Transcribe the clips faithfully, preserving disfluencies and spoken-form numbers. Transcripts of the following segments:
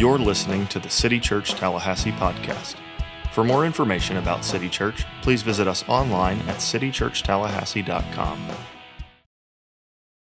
You're listening to the City Church Tallahassee podcast. For more information about City Church, please visit us online at city church tallahassee dot com.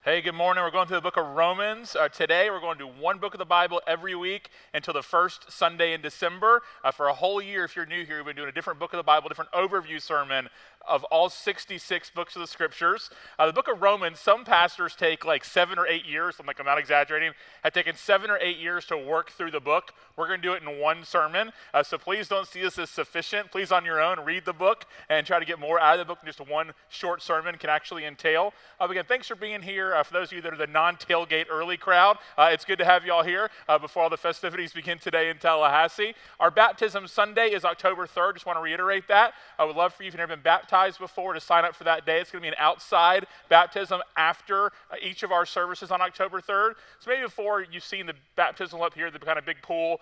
Hey, good morning. We're going through the Book of Romans. Uh, today, we're going to do one book of the Bible every week until the first Sunday in December. Uh, for a whole year, if you're new here, we've been doing a different book of the Bible, different overview sermon of all sixty-six books of the Scriptures. Uh, the Book of Romans, some pastors take like seven or eight years. I'm like, I'm not exaggerating. Have taken seven or eight years to work through the book. We're going to do it in one sermon. Uh, so please don't see this as sufficient. Please, on your own, read the book and try to get more out of the book than just one short sermon can actually entail. Uh, again, thanks for being here. Uh, for those of you that are the non-tailgate early crowd, uh, it's good to have you all here uh, before all the festivities begin today in Tallahassee. Our baptism Sunday is October third. Just want to reiterate that. I would love for you, if you've never been baptized before, to sign up for that day. It's going to be an outside baptism after uh, each of our services on October third. So maybe before you've seen the baptismal up here, the kind of big pool,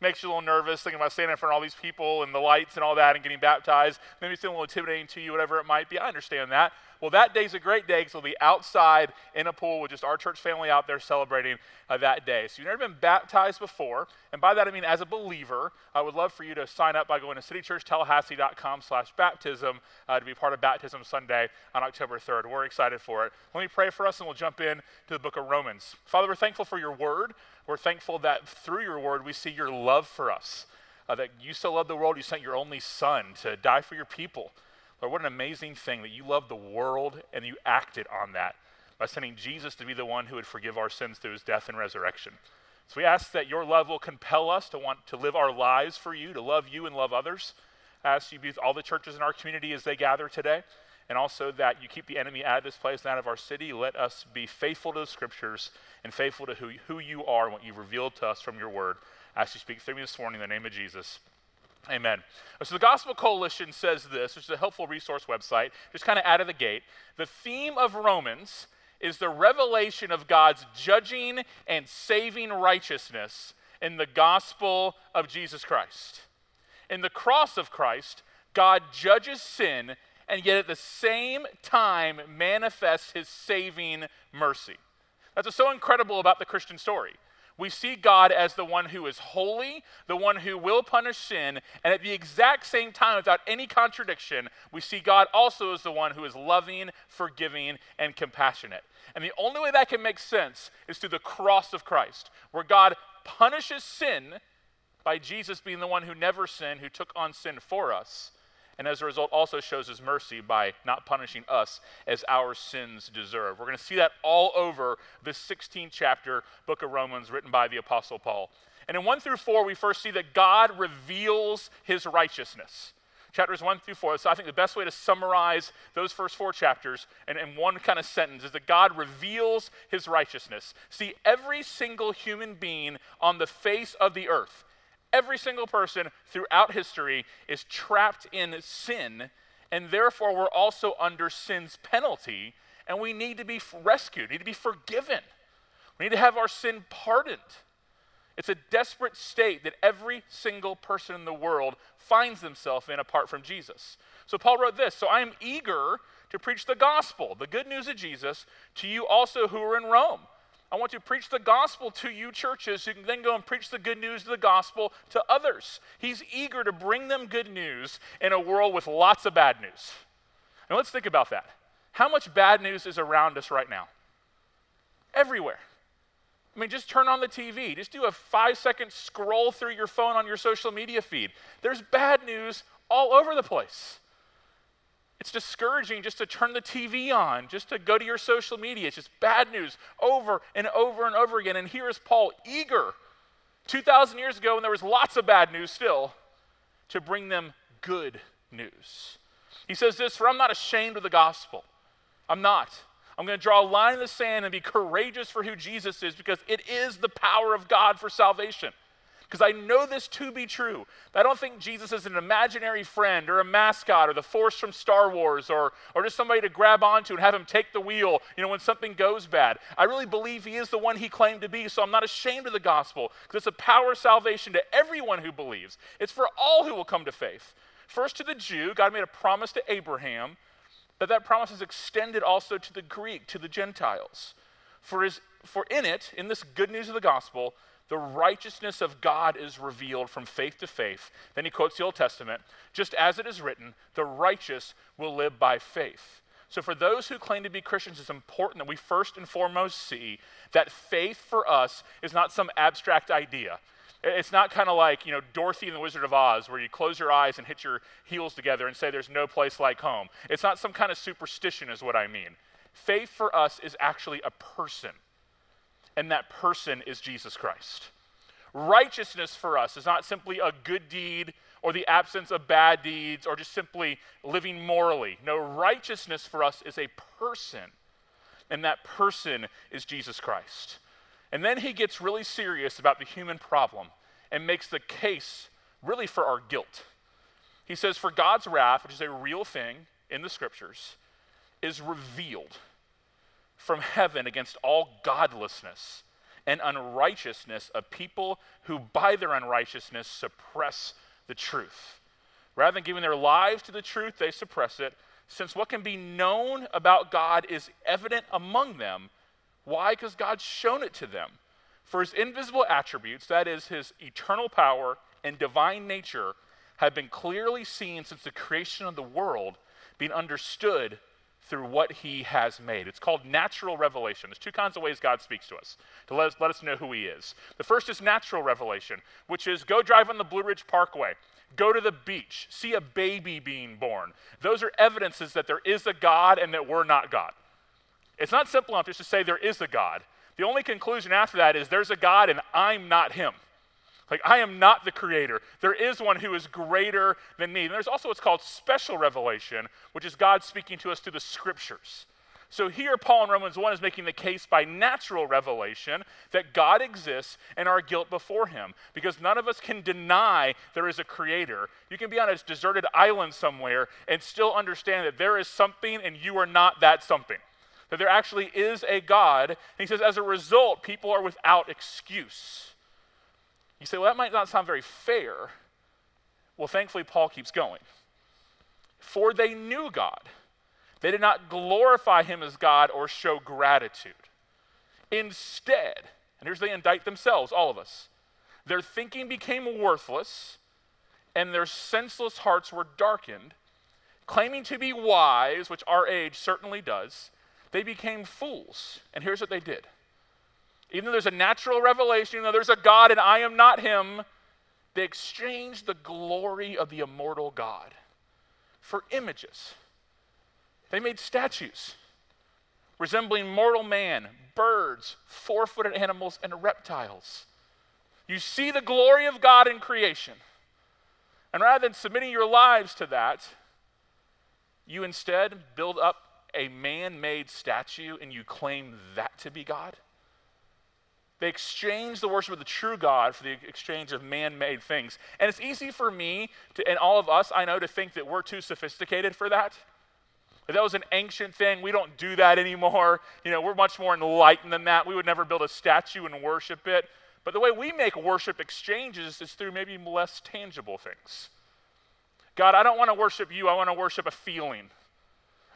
makes you a little nervous thinking about standing in front of all these people and the lights and all that and getting baptized. Maybe it's a little intimidating to you, whatever it might be. I understand that. Well, that day's a great day because we'll be outside in a pool with just our church family out there celebrating uh, that day. So you've never been baptized before, and by that I mean as a believer, I would love for you to sign up by going to citychurchtallahassee.com slash baptism uh, to be part of Baptism Sunday on October third. We're excited for it. Let me pray for us, and we'll jump in to the Book of Romans. Father, we're thankful for your word. We're thankful that through your word we see your love for us, uh, that you so loved the world, you sent your only son to die for your people. Lord, what an amazing thing that you loved the world and you acted on that by sending Jesus to be the one who would forgive our sins through his death and resurrection. So we ask that your love will compel us to want to live our lives for you, to love you and love others. I ask you to be with all the churches in our community as they gather today, and also that you keep the enemy out of this place and out of our city. Let us be faithful to the Scriptures and faithful to who, who you are and what you've revealed to us from your word. I ask you to speak through me this morning in the name of Jesus. Amen. So the Gospel Coalition says this, which is a helpful resource website, just kind of out of the gate. The theme of Romans is the revelation of God's judging and saving righteousness in the gospel of Jesus Christ. In the cross of Christ, God judges sin and yet at the same time manifests his saving mercy. That's what's so incredible about the Christian story. We see God as the one who is holy, the one who will punish sin, and at the exact same time, without any contradiction, we see God also as the one who is loving, forgiving, and compassionate. And the only way that can make sense is through the cross of Christ, where God punishes sin by Jesus being the one who never sinned, who took on sin for us, and as a result also shows his mercy by not punishing us as our sins deserve. We're going to see that all over this sixteen chapter book of Romans written by the Apostle Paul. And in one through four, we first see that God reveals his righteousness. Chapters one through four, so I think the best way to summarize those first four chapters in, in one kind of sentence is that God reveals his righteousness. See, every single human being on the face of the earth, every single person throughout history is trapped in sin, and therefore we're also under sin's penalty, and we need to be rescued, need to be forgiven. We need to have our sin pardoned. It's a desperate state that every single person in the world finds themselves in apart from Jesus. So Paul wrote this, "So I am eager to preach the gospel, the good news of Jesus, to you also who are in Rome. I want to preach the gospel to you churches who can then go and preach the good news of the gospel to others." He's eager to bring them good news in a world with lots of bad news. And let's think about that. How much bad news is around us right now? Everywhere. I mean, just turn on the T V. Just do a five-second scroll through your phone on your social media feed. There's bad news all over the place. It's discouraging just to turn the T V on, just to go to your social media. It's just bad news over and over and over again. And here is Paul, eager, two thousand years ago, when there was lots of bad news still, to bring them good news. He says this, "For I'm not ashamed of the gospel." I'm not. I'm going to draw a line in the sand and be courageous for who Jesus is, because it is the power of God for salvation. Because I know this to be true. I don't think Jesus is an imaginary friend or a mascot or the force from Star Wars or, or just somebody to grab onto and have him take the wheel, you know, when something goes bad. I really believe he is the one he claimed to be, so I'm not ashamed of the gospel, because it's a power of salvation to everyone who believes. It's for all who will come to faith. First to the Jew, God made a promise to Abraham, but that promise is extended also to the Greek, to the Gentiles. For his for in it, in this good news of the gospel, the righteousness of God is revealed from faith to faith. Then he quotes the Old Testament, just as it is written, the righteous will live by faith. So for those who claim to be Christians, it's important that we first and foremost see that faith for us is not some abstract idea. It's not kind of like, you know, Dorothy and the Wizard of Oz, where you close your eyes and hit your heels together and say there's no place like home. It's not some kind of superstition is what I mean. Faith for us is actually a person, and that person is Jesus Christ. Righteousness for us is not simply a good deed or the absence of bad deeds or just simply living morally. No, righteousness for us is a person, and that person is Jesus Christ. And then he gets really serious about the human problem and makes the case really for our guilt. He says, for God's wrath, which is a real thing in the scriptures, is revealed from heaven against all godlessness and unrighteousness of people who by their unrighteousness suppress the truth. Rather than giving their lives to the truth, they suppress it, since what can be known about God is evident among them. Why? Because God's shown it to them. For his invisible attributes, that is, his eternal power and divine nature, have been clearly seen since the creation of the world, being understood through what he has made. It's called natural revelation. There's two kinds of ways God speaks to us, to let us, let us know who he is. The first is natural revelation, which is go drive on the Blue Ridge Parkway, go to the beach, see a baby being born. Those are evidences that there is a God and that we're not God. It's not simple enough just to say there is a God. The only conclusion after that is there's a God and I'm not him. Like, I am not the creator. There is one who is greater than me. And there's also what's called special revelation, which is God speaking to us through the scriptures. So here Paul in Romans one is making the case by natural revelation that God exists and our guilt before him, because none of us can deny there is a creator. You can be on a deserted island somewhere and still understand that there is something and you are not that something. That there actually is a God. And he says, as a result, people are without excuse. You say, well, that might not sound very fair. Well, thankfully, Paul keeps going. For they knew God. They did not glorify him as God or show gratitude. Instead, and here's they indict themselves, all of us, their thinking became worthless and their senseless hearts were darkened. Claiming to be wise, which our age certainly does, they became fools. And here's what they did. Even though there's a natural revelation, even though there's a God and I am not him, they exchanged the glory of the immortal God for images. They made statues resembling mortal man, birds, four-footed animals, and reptiles. You see the glory of God in creation. And rather than submitting your lives to that, you instead build up a man-made statue and you claim that to be God. They exchange the worship of the true God for the exchange of man-made things. And it's easy for me to, and all of us, I know, to think that we're too sophisticated for that. That was an ancient thing. We don't do that anymore. You know, we're much more enlightened than that. We would never build a statue and worship it. But the way we make worship exchanges is through maybe less tangible things. God, I don't want to worship you. I want to worship a feeling.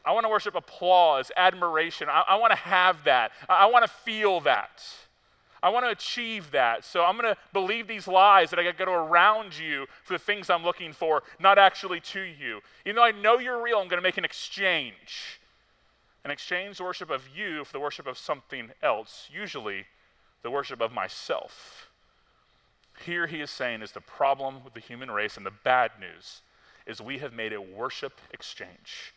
I want to worship applause, admiration. I, I want to have that. I, I want to feel that. I want to achieve that. So I'm going to believe these lies that I got to go around you for the things I'm looking for, not actually to you. Even though I know you're real, I'm going to make an exchange. An exchange worship of you for the worship of something else, usually the worship of myself. Here he is saying is the problem with the human race, and the bad news is we have made a worship exchange.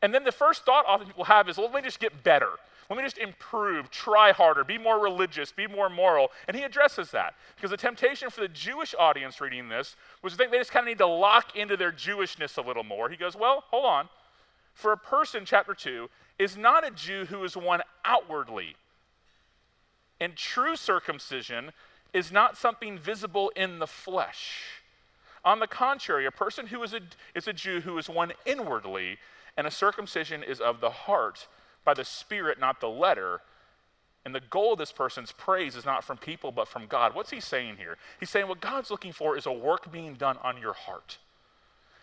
And then the first thought often people have is, well, let me just get better. Let me just improve, try harder, be more religious, be more moral. And he addresses that, because the temptation for the Jewish audience reading this was to think they just kind of need to lock into their Jewishness a little more. He goes, well, hold on. For a person, chapter two, is not a Jew who is one outwardly. And true circumcision is not something visible in the flesh. On the contrary, a person who is a, is a Jew who is one inwardly, and a circumcision is of the heart, by the Spirit, not the letter. And the goal of this person's praise is not from people, but from God. What's he saying here? He's saying what God's looking for is a work being done on your heart,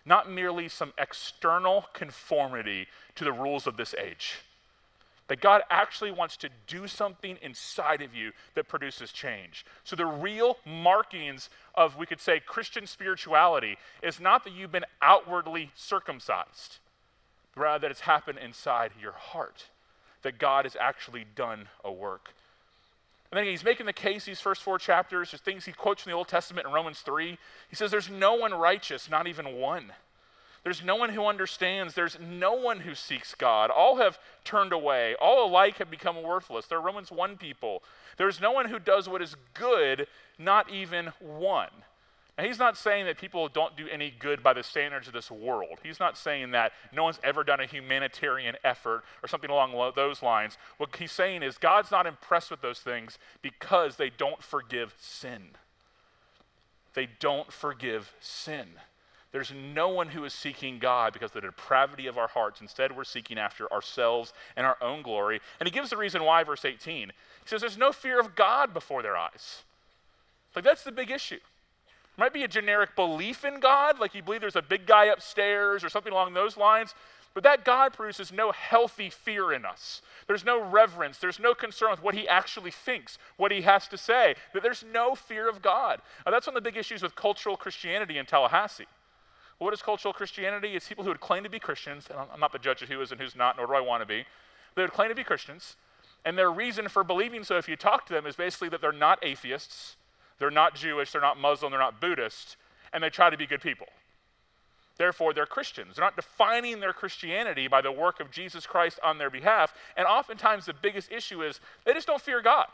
not merely some external conformity to the rules of this age. that God actually wants to do something inside of you that produces change. So the real markings of, we could say, Christian spirituality is not that you've been outwardly circumcised, but rather that it's happened inside your heart, that God has actually done a work. And then he's making the case, these first four chapters, there's things he quotes from the Old Testament in Romans three. He says, there's no one righteous, not even one. There's no one who understands. There's no one who seeks God. All have turned away. All alike have become worthless. They're Romans one people. There's no one who does what is good, not even one. Now, he's not saying that people don't do any good by the standards of this world. He's not saying that no one's ever done a humanitarian effort or something along those lines. What he's saying is God's not impressed with those things because they don't forgive sin. They don't forgive sin. There's no one who is seeking God because of the depravity of our hearts. Instead, we're seeking after ourselves and our own glory. And he gives the reason why, verse eighteen. He says there's no fear of God before their eyes. Like, that's the big issue. There might be a generic belief in God, like you believe there's a big guy upstairs or something along those lines, but that God produces no healthy fear in us. There's no reverence. There's no concern with what he actually thinks, what he has to say. That there's no fear of God. Now, that's one of the big issues with cultural Christianity in Tallahassee. What is cultural Christianity? It's people who would claim to be Christians, and I'm not the judge of who is and who's not, nor do I want to be. They would claim to be Christians, and their reason for believing so, if you talk to them, is basically that they're not atheists, they're not Jewish, they're not Muslim, they're not Buddhist, and they try to be good people. Therefore, they're Christians. They're not defining their Christianity by the work of Jesus Christ on their behalf, and oftentimes the biggest issue is they just don't fear God.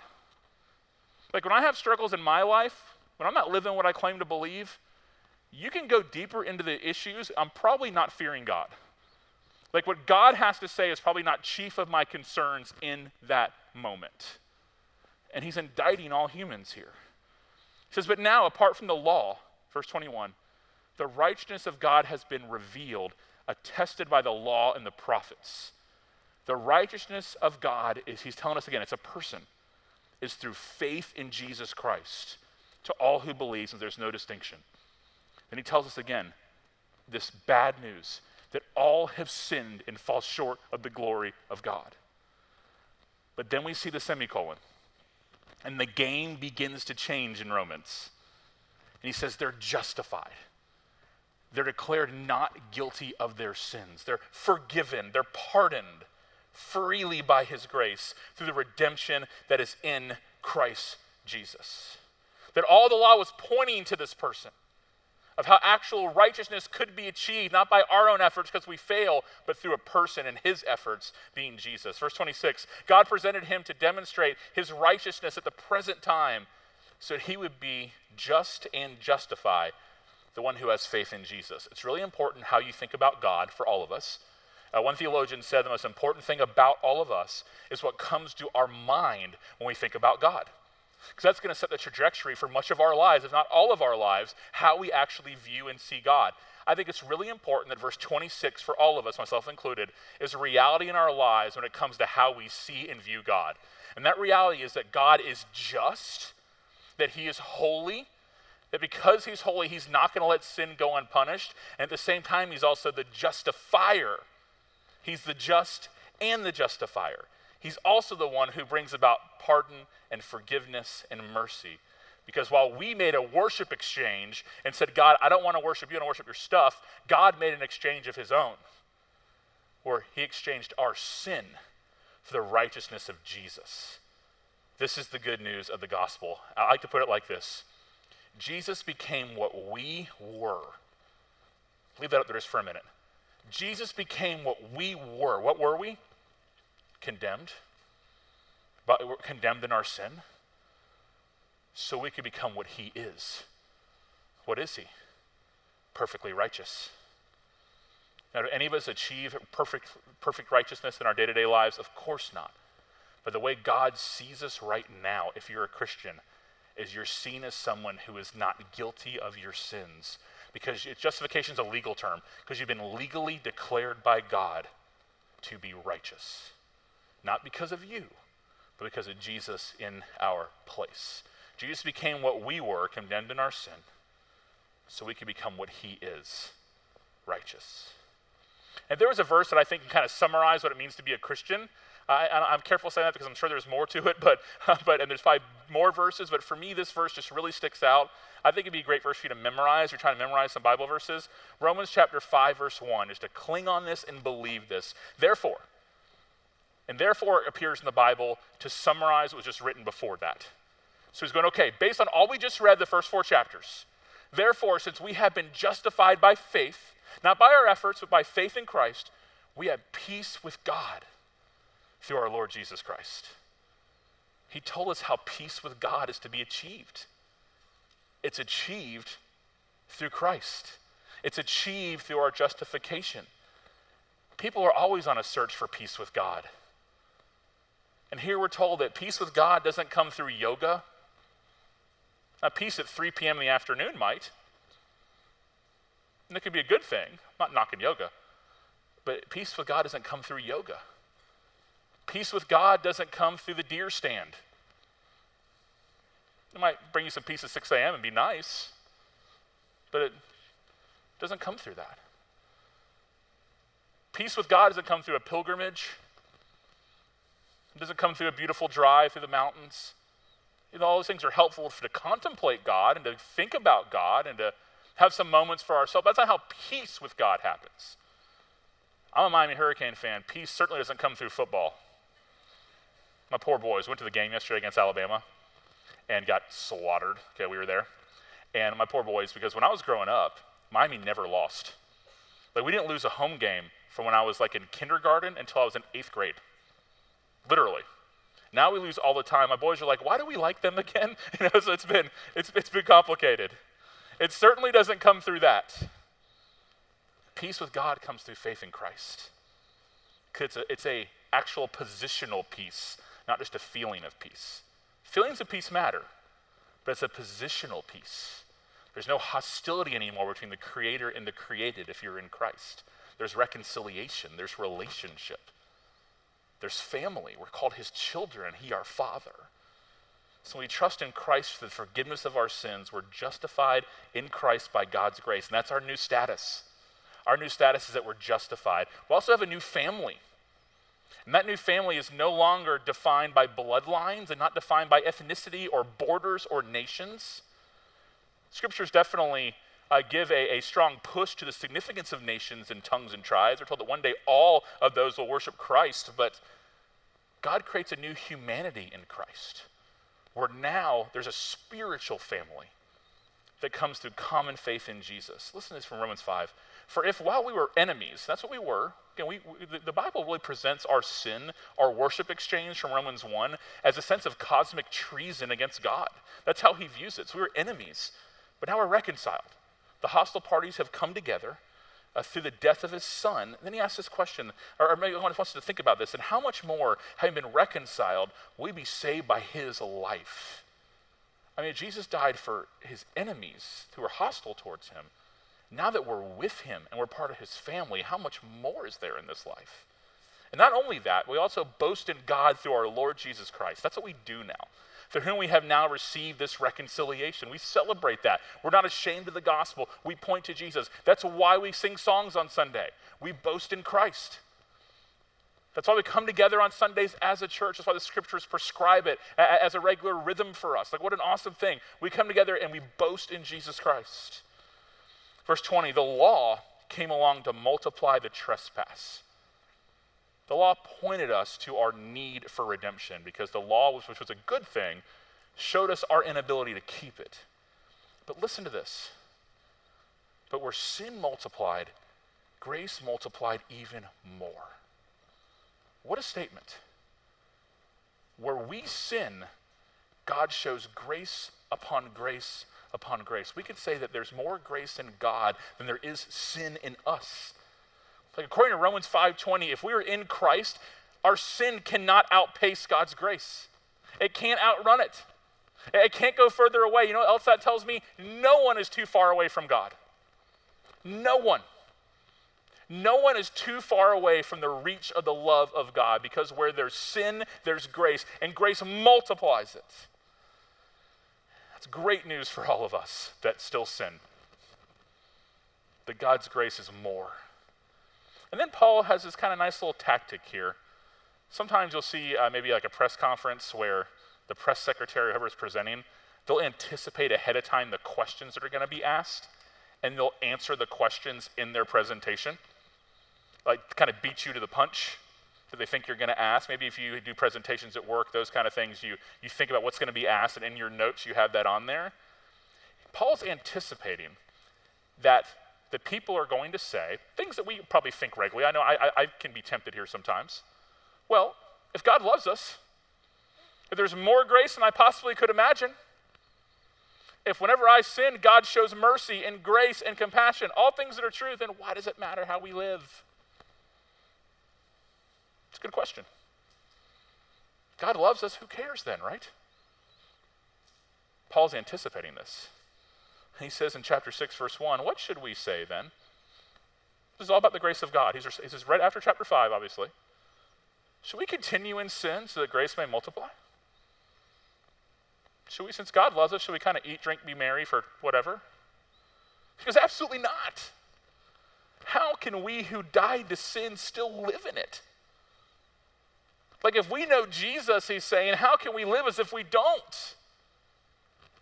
Like, when I have struggles in my life, when I'm not living what I claim to believe, you can go deeper into the issues. I'm probably not fearing God. Like, what God has to say is probably not chief of my concerns in that moment. And he's indicting all humans here. He says, but now, apart from the law, verse twenty-one, the righteousness of God has been revealed, attested by the law and the prophets. The righteousness of God is, he's telling us again, it's a person, is through faith in Jesus Christ to all who believe, and there's no distinction. And he tells us again this bad news that all have sinned and fall short of the glory of God. But then we see the semicolon, and the game begins to change in Romans. And he says they're justified. They're declared not guilty of their sins. They're forgiven. They're pardoned freely by his grace through the redemption that is in Christ Jesus. That all the law was pointing to this person, of how actual righteousness could be achieved, not by our own efforts because we fail, but through a person and his efforts being Jesus. Verse twenty-six, God presented him to demonstrate his righteousness at the present time so that he would be just and justify the one who has faith in Jesus. It's really important how you think about God for all of us. Uh, one theologian said the most important thing about all of us is what comes to our mind when we think about God. Because that's going to set the trajectory for much of our lives, if not all of our lives, how we actually view and see God. I think it's really important that verse twenty-six, for all of us, myself included, is a reality in our lives when it comes to how we see and view God. And that reality is that God is just, that he is holy, that because he's holy, he's not going to let sin go unpunished. And at the same time, he's also the justifier. He's the just and the justifier. He's also the one who brings about pardon and forgiveness and mercy. Because while we made a worship exchange and said, God, I don't want to worship you, I want to worship your stuff, God made an exchange of his own, where he exchanged our sin for the righteousness of Jesus. This is the good news of the gospel. I like to put it like this. Jesus became what we were. Leave that up there just for a minute. Jesus became what we were. What were we? Condemned, but we're condemned in our sin, so we could become what he is. What is he? Perfectly righteous. Now, do any of us achieve perfect, perfect righteousness in our day-to-day lives? Of course not. But the way God sees us right now, if you're a Christian, is you're seen as someone who is not guilty of your sins, because justification is a legal term, because you've been legally declared by God to be righteous. Not because of you, but because of Jesus in our place. Jesus became what we were, condemned in our sin, so we could become what he is, righteous. And if there was a verse that I think can kind of summarize what it means to be a Christian, I, I'm careful saying that because I'm sure there's more to it, but but and there's probably more verses, but for me, this verse just really sticks out. I think it'd be a great verse for you to memorize. You're trying to memorize some Bible verses. Romans chapter five, verse one, is to cling on this and believe this. Therefore, and therefore appears in the Bible to summarize what was just written before that. So he's going, okay, based on all we just read, the first four chapters, therefore, since we have been justified by faith, not by our efforts, but by faith in Christ, we have peace with God through our Lord Jesus Christ. He told us how peace with God is to be achieved. It's achieved through Christ. It's achieved through our justification. People are always on a search for peace with God. And here we're told that peace with God doesn't come through yoga. Now, peace at three p.m. in the afternoon might. And it could be a good thing. I'm not knocking yoga. But peace with God doesn't come through yoga. Peace with God doesn't come through the deer stand. It might bring you some peace at six a.m. and be nice, but it doesn't come through that. Peace with God doesn't come through a pilgrimage. It doesn't come through a beautiful drive through the mountains. You know, all those things are helpful for to contemplate God and to think about God and to have some moments for ourselves. That's not how peace with God happens. I'm a Miami Hurricane fan. Peace certainly doesn't come through football. My poor boys went to the game yesterday against Alabama and got slaughtered. Okay, we were there. And my poor boys, because when I was growing up, Miami never lost. Like, we didn't lose a home game from when I was like in kindergarten until I was in eighth grade, literally. Now we lose all the time. My boys are like, why do we like them again? You know, so it's been, it's, it's been complicated. It certainly doesn't come through that. Peace with God comes through faith in Christ. It's a, it's a actual positional peace, not just a feeling of peace. Feelings of peace matter, but it's a positional peace. There's no hostility anymore between the creator and the created if you're in Christ. There's reconciliation, there's relationship. There's family. We're called his children, he our father. So we trust in Christ for the forgiveness of our sins. We're justified in Christ by God's grace, and that's our new status. Our new status is that we're justified. We also have a new family. And that new family is no longer defined by bloodlines and not defined by ethnicity or borders or nations. Scriptures definitely uh, give a, a strong push to the significance of nations and tongues and tribes. We're told that one day all of those will worship Christ, but God creates a new humanity in Christ, where now there's a spiritual family that comes through common faith in Jesus. Listen to this from Romans five. For if while we were enemies, that's what we were, again, we, we, the, the Bible really presents our sin, our worship exchange from Romans one, as a sense of cosmic treason against God. That's how he views it. So we were enemies, but now we're reconciled. The hostile parties have come together uh, through the death of his son. And then he asks this question, or, or maybe I want us to think about this, and how much more, having been reconciled, will we be saved by his life? I mean, Jesus died for his enemies who were hostile towards him. Now that we're with him and we're part of his family, how much more is there in this life? And not only that, we also boast in God through our Lord Jesus Christ. That's what we do now. Through whom we have now received this reconciliation. We celebrate that. We're not ashamed of the gospel. We point to Jesus. That's why we sing songs on Sunday. We boast in Christ. That's why we come together on Sundays as a church. That's why the scriptures prescribe it as a regular rhythm for us. Like, what an awesome thing. We come together and we boast in Jesus Christ. Verse twenty, the law came along to multiply the trespass. The law pointed us to our need for redemption because the law, which was a good thing, showed us our inability to keep it. But listen to this. But where sin multiplied, grace multiplied even more. What a statement. Where we sin, God shows grace upon grace upon grace. We could say that there's more grace in God than there is sin in us. Like, according to Romans five twenty, if we are in Christ, our sin cannot outpace God's grace. It can't outrun it. It can't go further away. You know what else that tells me? No one is too far away from God. No one. No one is too far away from the reach of the love of God, because where there's sin, there's grace, and grace multiplies it. That's great news for all of us that still sin. That God's grace is more. And then Paul has this kind of nice little tactic here Sometimes you'll see uh, maybe like a press conference where the press secretary, whoever is presenting, they'll anticipate ahead of time the questions that are going to be asked, and they'll answer the questions in their presentation, like kind of beat you to the punch that they think you're going to ask. Maybe if you do presentations at work, those kind of things, you, you think about what's going to be asked, and in your notes you have that on there. Paul's anticipating that the people are going to say things that we probably think regularly. I know I, I, I can be tempted here sometimes. Well, if God loves us, if there's more grace than I possibly could imagine, if whenever I sin, God shows mercy and grace and compassion, all things that are true, then why does it matter how we live? It's a good question. God loves us, who cares then, right? Paul's anticipating this. He says in chapter six, verse one, what should we say then? This is all about the grace of God. He's, this is right after chapter five, obviously. Should we continue in sin so that grace may multiply? Should we, since God loves us, should we kind of eat, drink, be merry for whatever? He goes, absolutely not. How can we who died to sin still live in it? Like, if we know Jesus, he's saying, how can we live as if we don't?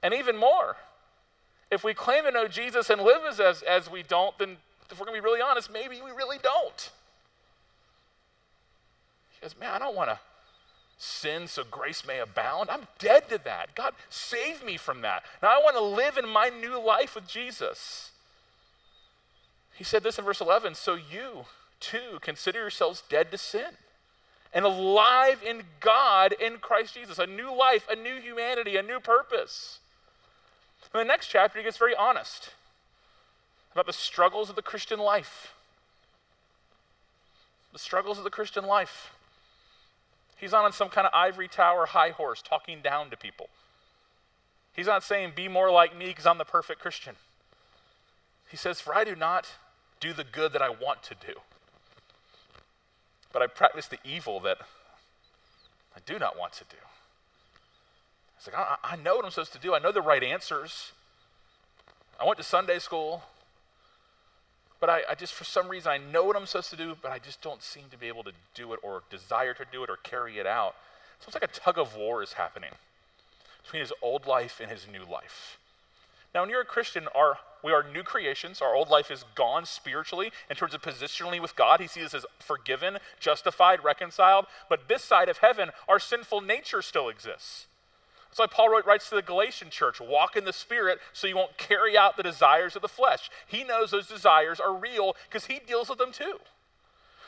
And even more, if we claim to know Jesus and live as, as, as we don't, then if we're going to be really honest, maybe we really don't. He goes, man, I don't want to sin so grace may abound. I'm dead to that. God, save me from that. Now I want to live in my new life with Jesus. He said this in verse eleven, so you too consider yourselves dead to sin and alive in God in Christ Jesus. A new life, a new humanity, a new purpose. In the next chapter, he gets very honest about the struggles of the Christian life. The struggles of the Christian life. He's not on some kind of ivory tower high horse talking down to people. He's not saying, be more like me because I'm the perfect Christian. He says, for I do not do the good that I want to do, but I practice the evil that I do not want to do. It's like, I, I know what I'm supposed to do. I know the right answers. I went to Sunday school, but I, I just, for some reason, I know what I'm supposed to do, but I just don't seem to be able to do it or desire to do it or carry it out. So it's like a tug of war is happening between his old life and his new life. Now, when you're a Christian, our, we are new creations. Our old life is gone spiritually in terms of positionally with God. He sees us as forgiven, justified, reconciled. But this side of heaven, our sinful nature still exists. That's why Paul writes to the Galatian church, walk in the Spirit so you won't carry out the desires of the flesh. He knows those desires are real because he deals with them too.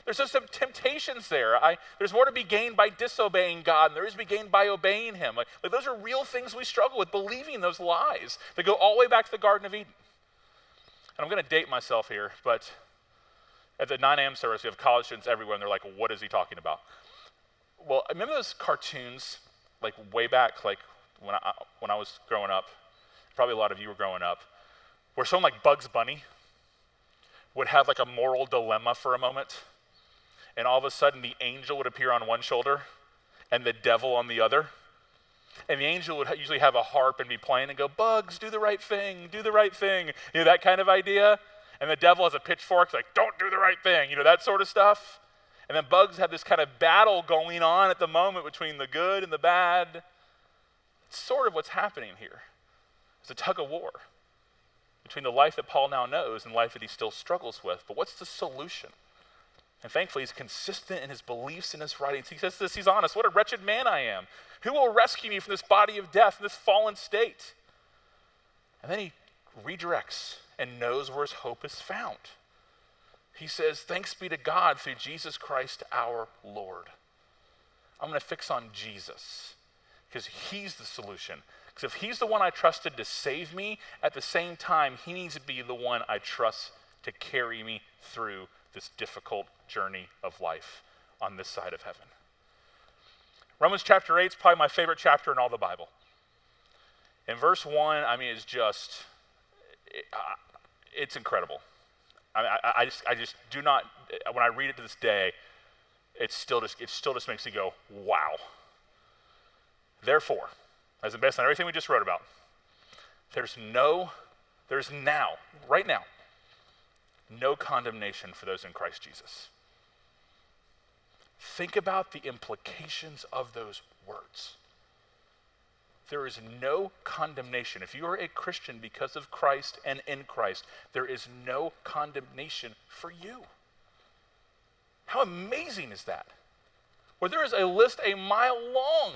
There's just some temptations there. I, there's more to be gained by disobeying God than there is to be gained by obeying him. Like, like those are real things we struggle with, believing those lies that go all the way back to the Garden of Eden. And I'm going to date myself here, but at the nine a.m. service, we have college students everywhere, and they're like, what is he talking about? Well, remember those cartoons, like way back, like, When I when I was growing up, probably a lot of you were growing up, where someone like Bugs Bunny would have like a moral dilemma for a moment, and all of a sudden the angel would appear on one shoulder and the devil on the other, and the angel would usually have a harp and be playing and go, Bugs, do the right thing, do the right thing, you know, that kind of idea, and the devil has a pitchfork, like, don't do the right thing, you know, that sort of stuff, and then Bugs had this kind of battle going on at the moment between the good and the bad. It's sort of what's happening here. It's a tug of war between the life that Paul now knows and the life that he still struggles with. But what's the solution? And thankfully, he's consistent in his beliefs and his writings. He says this, he's honest. What a wretched man I am. Who will rescue me from this body of death, this fallen state? And then he redirects and knows where his hope is found. He says, thanks be to God through Jesus Christ our Lord. I'm going to fix on Jesus, because he's the solution. Because if he's the one I trusted to save me, at the same time, he needs to be the one I trust to carry me through this difficult journey of life on this side of heaven. Romans chapter eight is probably my favorite chapter in all the Bible. In verse one, I mean, it's just, it, uh, it's incredible. I, mean, I, I just, I just do not, when I read it to this day, it still just, it still just makes me go, wow. Therefore, as in based on everything we just wrote about, there's no, there's now, right now, no condemnation for those in Christ Jesus. Think about the implications of those words. There is no condemnation. If you are a Christian because of Christ and in Christ, there is no condemnation for you. How amazing is that? Where there is a list a mile long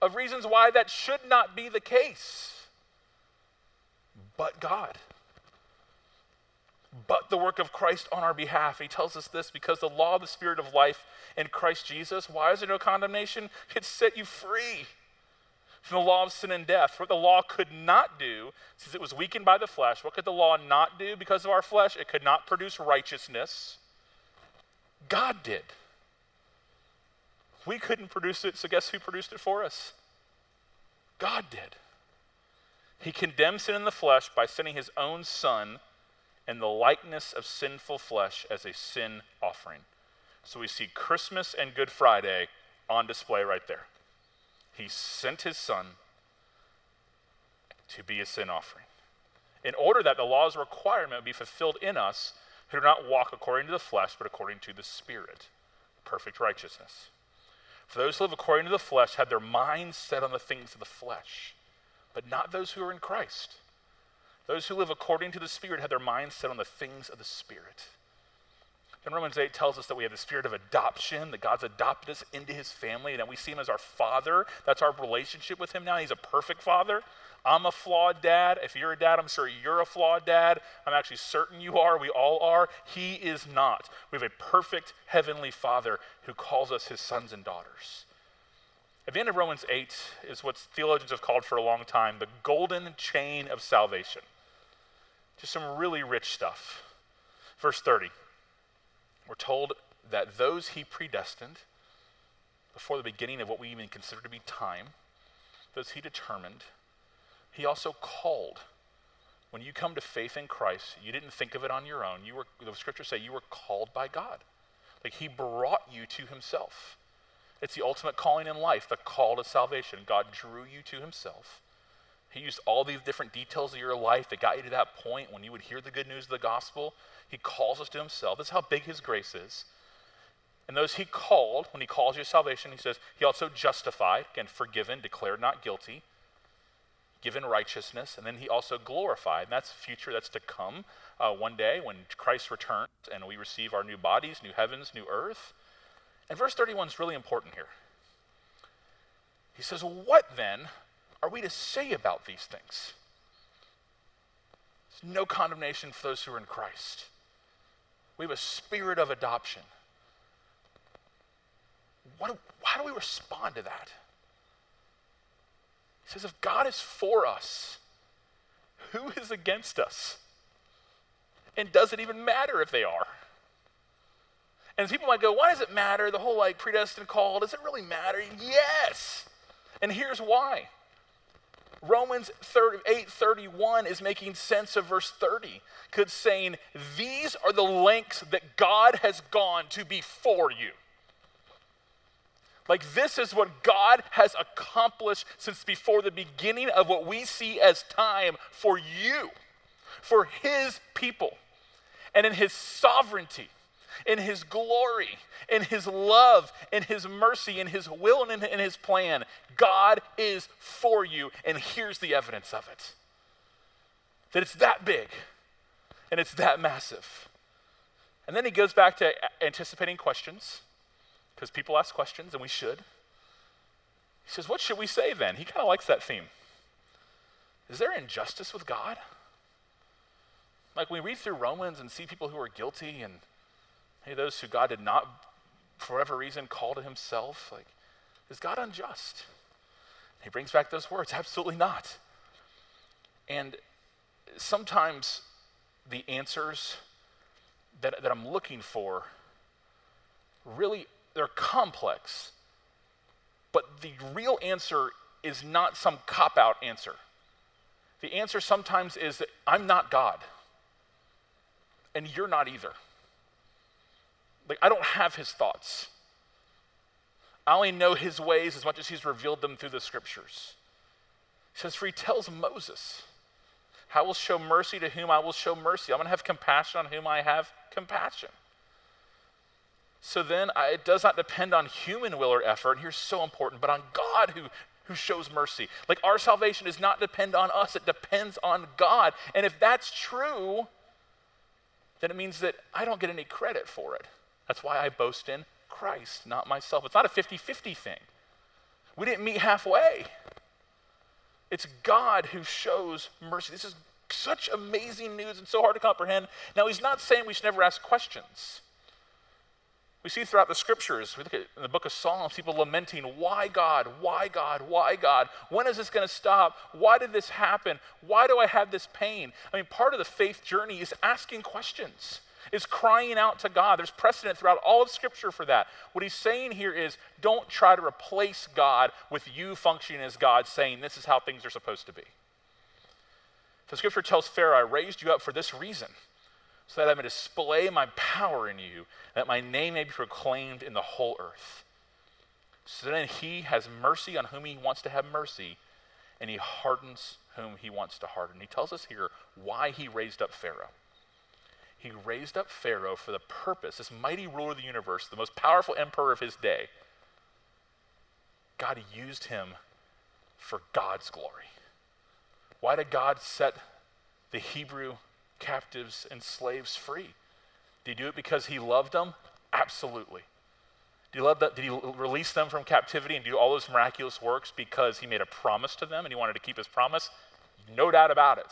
of reasons why that should not be the case. But God. But the work of Christ on our behalf. He tells us this, because the law of the Spirit of life in Christ Jesus, why is there no condemnation? It set you free from the law of sin and death. What the law could not do, since it was weakened by the flesh, what could the law not do because of our flesh? It could not produce righteousness. God did. We couldn't produce it, so guess who produced it for us? God did. He condemned sin in the flesh by sending his own son in the likeness of sinful flesh as a sin offering. So we see Christmas and Good Friday on display right there. He sent his son to be a sin offering, in order that the law's requirement be fulfilled in us who do not walk according to the flesh, but according to the Spirit, perfect righteousness. For those who live according to the flesh have their minds set on the things of the flesh, but not those who are in Christ. Those who live according to the Spirit have their minds set on the things of the Spirit. And Romans eight tells us that we have the spirit of adoption, that God's adopted us into his family, and that we see him as our father. That's our relationship with him now. He's a perfect father. I'm a flawed dad. If you're a dad, I'm sure you're a flawed dad. I'm actually certain you are. We all are. He is not. We have a perfect heavenly father who calls us his sons and daughters. At the end of Romans eight is what theologians have called for a long time the golden chain of salvation. Just some really rich stuff. Verse thirty. We're told that those he predestined, before the beginning of what we even consider to be time, those he determined, he also called. When you come to faith in Christ, you didn't think of it on your own. You were, the scriptures say, you were called by God. Like he brought you to himself. It's the ultimate calling in life, the call to salvation. God drew you to himself. He used all these different details of your life that got you to that point when you would hear the good news of the gospel. He calls us to himself. This is how big his grace is. And those he called, when he calls you to salvation, he says, he also justified, again, forgiven, declared not guilty, given righteousness, and then he also glorified. And that's future, that's to come uh, one day when Christ returns and we receive our new bodies, new heavens, new earth. And verse thirty-one is really important here. He says, what then are we to say about these things? There's no condemnation for those who are in Christ. We have a spirit of adoption. What do, how do we respond to that? He says, if God is for us, who is against us? And does it even matter if they are? And people might go, why does it matter? The whole like predestined call, does it really matter? Yes. And here's why. Romans eight thirty-one is making sense of verse thirty, because it's saying, these are the lengths that God has gone to be for you. Like this is what God has accomplished since before the beginning of what we see as time for you, for his people. And in his sovereignty, in his glory, in his love, in his mercy, in his will, and in, in his plan, God is for you, and here's the evidence of it. That it's that big, and it's that massive. And then he goes back to anticipating questions, because people ask questions, and we should. He says, what should we say then? He kind of likes that theme. Is there injustice with God? Like, we read through Romans and see people who are guilty, and hey, those who God did not, for whatever reason, call to himself. Like, is God unjust? He brings back those words, absolutely not. And sometimes the answers that, that I'm looking for, really, they're complex. But the real answer is not some cop-out answer. The answer sometimes is that I'm not God, and you're not either. Like, I don't have his thoughts. I only know his ways as much as he's revealed them through the scriptures. He says, for he tells Moses, I will show mercy to whom I will show mercy. I'm going to have compassion on whom I have compassion. So then I, it does not depend on human will or effort, and here's so important, but on God who, who shows mercy. Like, our salvation does not depend on us, it depends on God. And if that's true, then it means that I don't get any credit for it. That's why I boast in Christ, not myself. It's not a fifty-fifty thing. We didn't meet halfway. It's God who shows mercy. This is such amazing news and so hard to comprehend. Now, he's not saying we should never ask questions. We see throughout the scriptures, we look at in the book of Psalms, people lamenting, why God, why God, why God? When is this going to stop? Why did this happen? Why do I have this pain? I mean, part of the faith journey is asking questions, is crying out to God. There's precedent throughout all of scripture for that. What he's saying here is, don't try to replace God with you functioning as God, saying this is how things are supposed to be. So scripture tells Pharaoh, I raised you up for this reason, so that I may display my power in you, that my name may be proclaimed in the whole earth. So then he has mercy on whom he wants to have mercy, and he hardens whom he wants to harden. He tells us here why he raised up Pharaoh. He raised up Pharaoh for the purpose, this mighty ruler of the universe, the most powerful emperor of his day. God used him for God's glory. Why did God set the Hebrew captives and slaves free? Did he do it because he loved them? Absolutely. Did he, love them? Did he release them from captivity and do all those miraculous works because he made a promise to them and he wanted to keep his promise? No doubt about it.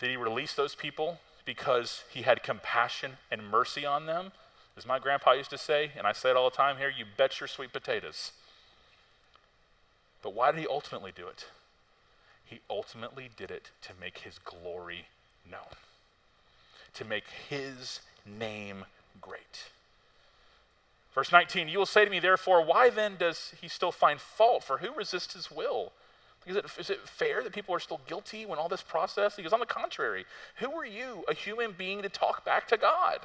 Did he release those people because he had compassion and mercy on them? As my grandpa used to say, and I say it all the time here, you bet your sweet potatoes. But why did he ultimately do it? He ultimately did it to make his glory known, to make his name great. Verse nineteen, you will say to me, therefore, why then does he still find fault? For who resists his will? Is it, is it fair that people are still guilty when all this process? He goes, on the contrary, who are you, a human being, to talk back to God?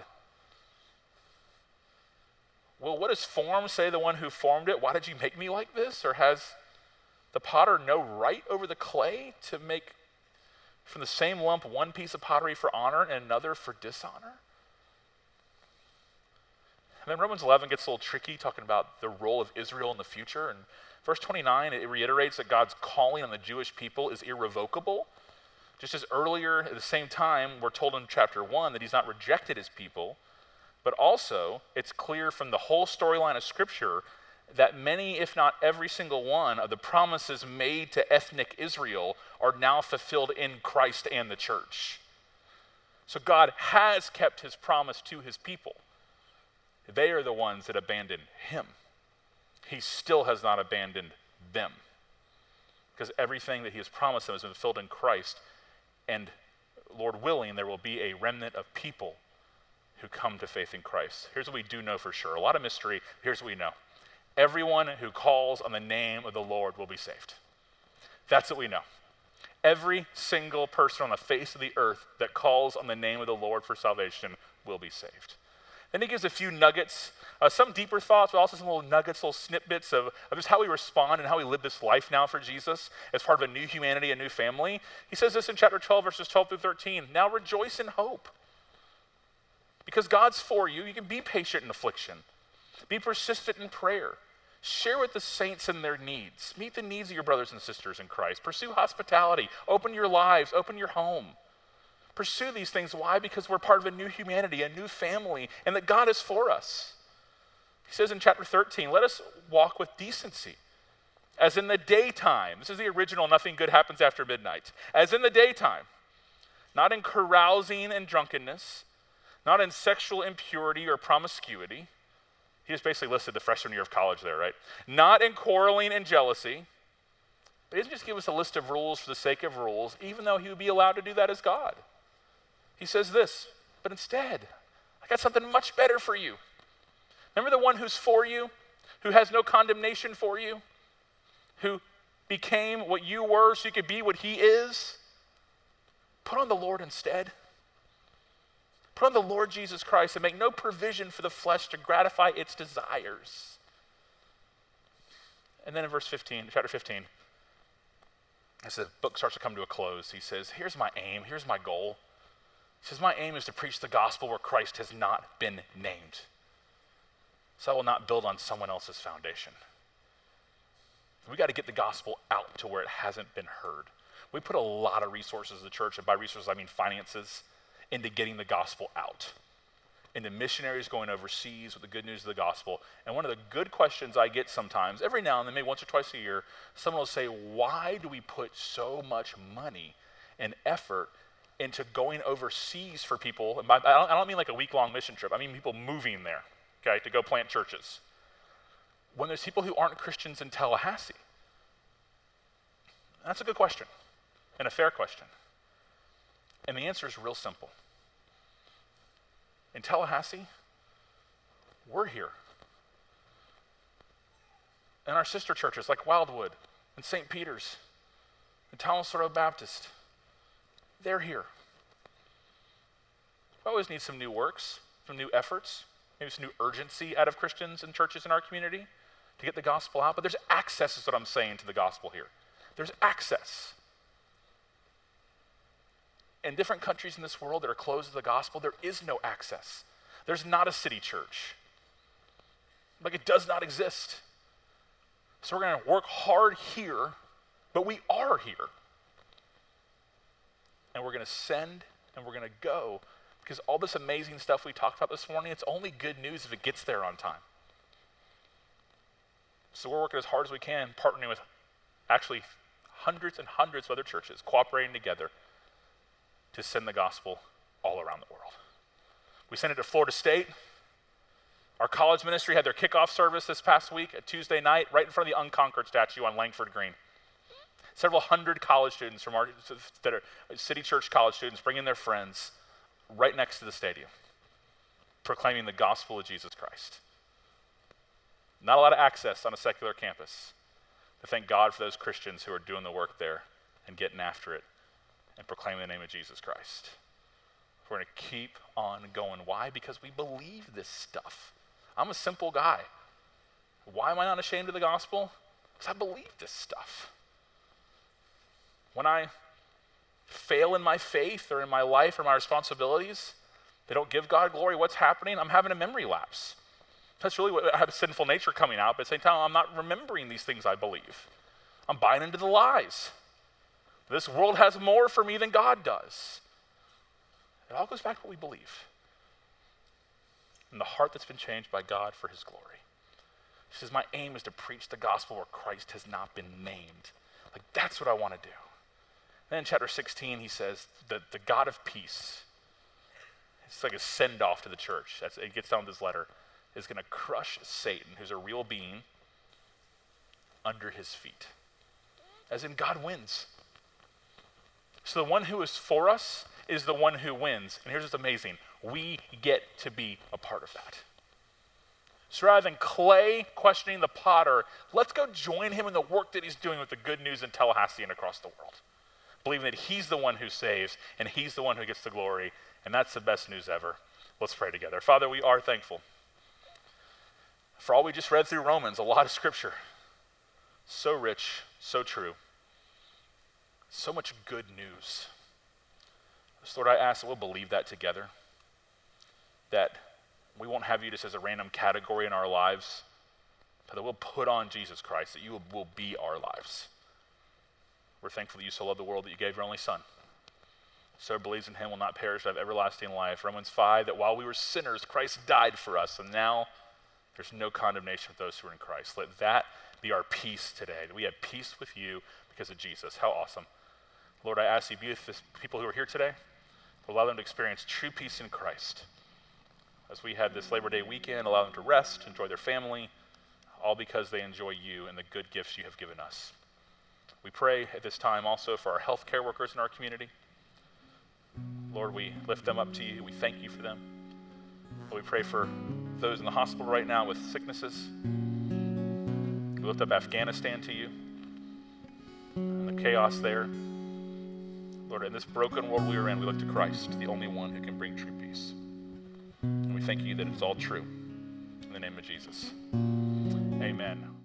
Well, what does form say, the one who formed it? Why did you make me like this? Or has the potter no right over the clay to make from the same lump one piece of pottery for honor and another for dishonor? And then Romans eleven gets a little tricky, talking about the role of Israel in the future. And verse twenty-nine, it reiterates that God's calling on the Jewish people is irrevocable. Just as earlier, at the same time, we're told in chapter one that he's not rejected his people, but also it's clear from the whole storyline of Scripture that many, if not every single one, of the promises made to ethnic Israel are now fulfilled in Christ and the church. So God has kept his promise to his people. They are the ones that abandoned him. He still has not abandoned them, because everything that he has promised them has been fulfilled in Christ, and Lord willing, there will be a remnant of people who come to faith in Christ. Here's what we do know for sure. A lot of mystery. Here's what we know. Everyone who calls on the name of the Lord will be saved. That's what we know. Every single person on the face of the earth that calls on the name of the Lord for salvation will be saved. Then he gives a few nuggets, uh, some deeper thoughts, but also some little nuggets, little snippets of, of just how we respond and how we live this life now for Jesus as part of a new humanity, a new family. He says this in chapter twelve, verses twelve through thirteen, now rejoice in hope. Because God's for you, you can be patient in affliction. Be persistent in prayer. Share with the saints in their needs. Meet the needs of your brothers and sisters in Christ. Pursue hospitality. Open your lives. Open your home. Pursue these things. Why? Because we're part of a new humanity, a new family, and that God is for us. He says in chapter thirteen, let us walk with decency, as in the daytime. This is the original, nothing good happens after midnight. As in the daytime, not in carousing and drunkenness, not in sexual impurity or promiscuity. He just basically listed the freshman year of college there, right? Not in quarreling and jealousy. But he doesn't just give us a list of rules for the sake of rules, even though he would be allowed to do that as God. He says this, but instead, I got something much better for you. Remember the one who's for you, who has no condemnation for you, who became what you were so you could be what he is? Put on the Lord instead. Put on the Lord Jesus Christ and make no provision for the flesh to gratify its desires. And then in verse fifteen, chapter fifteen, as the book starts to come to a close, he says, here's my aim, here's my goal. He says, my aim is to preach the gospel where Christ has not been named. So I will not build on someone else's foundation. We got to get the gospel out to where it hasn't been heard. We put a lot of resources in the church, and by resources I mean finances, into getting the gospel out. And the missionaries going overseas with the good news of the gospel. And one of the good questions I get sometimes, every now and then, maybe once or twice a year, someone will say, why do we put so much money and effort into going overseas for people? And by, I, don't, I don't mean like a week-long mission trip. I mean people moving there, okay, to go plant churches. When there's people who aren't Christians in Tallahassee. That's a good question and a fair question. And the answer is real simple. In Tallahassee, we're here. And our sister churches like Wildwood and Saint Peter's and Tallahassee Road Baptist, they're here. We always need some new works, some new efforts, maybe some new urgency out of Christians and churches in our community to get the gospel out. But there's access, is what I'm saying, to the gospel here. There's access. In different countries in this world that are closed to the gospel, there is no access. There's not a city church. Like, it does not exist. So we're going to work hard here, but we are here. And we're going to send, and we're going to go, because all this amazing stuff we talked about this morning, it's only good news if it gets there on time. So we're working as hard as we can, partnering with actually hundreds and hundreds of other churches, cooperating together to send the gospel all around the world. We sent it to Florida State. Our college ministry had their kickoff service this past week, a Tuesday night, right in front of the Unconquered statue on Langford Green. Several hundred college students from our that are City Church college students bringing their friends right next to the stadium, proclaiming the gospel of Jesus Christ. Not a lot of access on a secular campus. I thank God for those Christians who are doing the work there and getting after it and proclaiming the name of Jesus Christ. We're going to keep on going. Why? Because we believe this stuff. I'm a simple guy. Why am I not ashamed of the gospel? Because I believe this stuff. When I fail in my faith or in my life or my responsibilities, they don't give God glory. What's happening? I'm having a memory lapse. That's really what I have a sinful nature coming out, but at the same time, I'm not remembering these things I believe. I'm buying into the lies. This world has more for me than God does. It all goes back to what we believe. And the heart that's been changed by God for his glory. He says, my aim is to preach the gospel where Christ has not been named. Like, that's what I want to do. And then in chapter sixteen, he says, the, the God of peace. It's like a send-off to the church. That's, it gets down with this letter. Is going to crush Satan, who's a real being, under his feet. As in, God wins. So the one who is for us is the one who wins. And here's what's amazing. We get to be a part of that. So rather than clay questioning the potter, let's go join him in the work that he's doing with the good news in Tallahassee and across the world. Believing that he's the one who saves, and he's the one who gets the glory, and that's the best news ever. Let's pray together. Father, we are thankful for all we just read through Romans, a lot of scripture. So rich, so true. So much good news. So Lord, I ask that we'll believe that together. That we won't have you just as a random category in our lives, but that we'll put on Jesus Christ, that you will, will be our lives. We're thankful that you so loved the world that you gave your only son. So believes in him will not perish, but have everlasting life. Romans five, that while we were sinners, Christ died for us, and now there's no condemnation of those who are in Christ. Let that be our peace today. We have peace with you because of Jesus. How awesome. Lord, I ask you, be with this, people who are here today, allow them to experience true peace in Christ. As we have this Labor Day weekend, allow them to rest, enjoy their family, all because they enjoy you and the good gifts you have given us. We pray at this time also for our healthcare workers in our community. Lord, we lift them up to you. We thank you for them. Lord, we pray for those in the hospital right now with sicknesses. We lift up Afghanistan to you and the chaos there. Lord, in this broken world we are in, we look to Christ, the only one who can bring true peace. And we thank you that it's all true. In the name of Jesus, amen.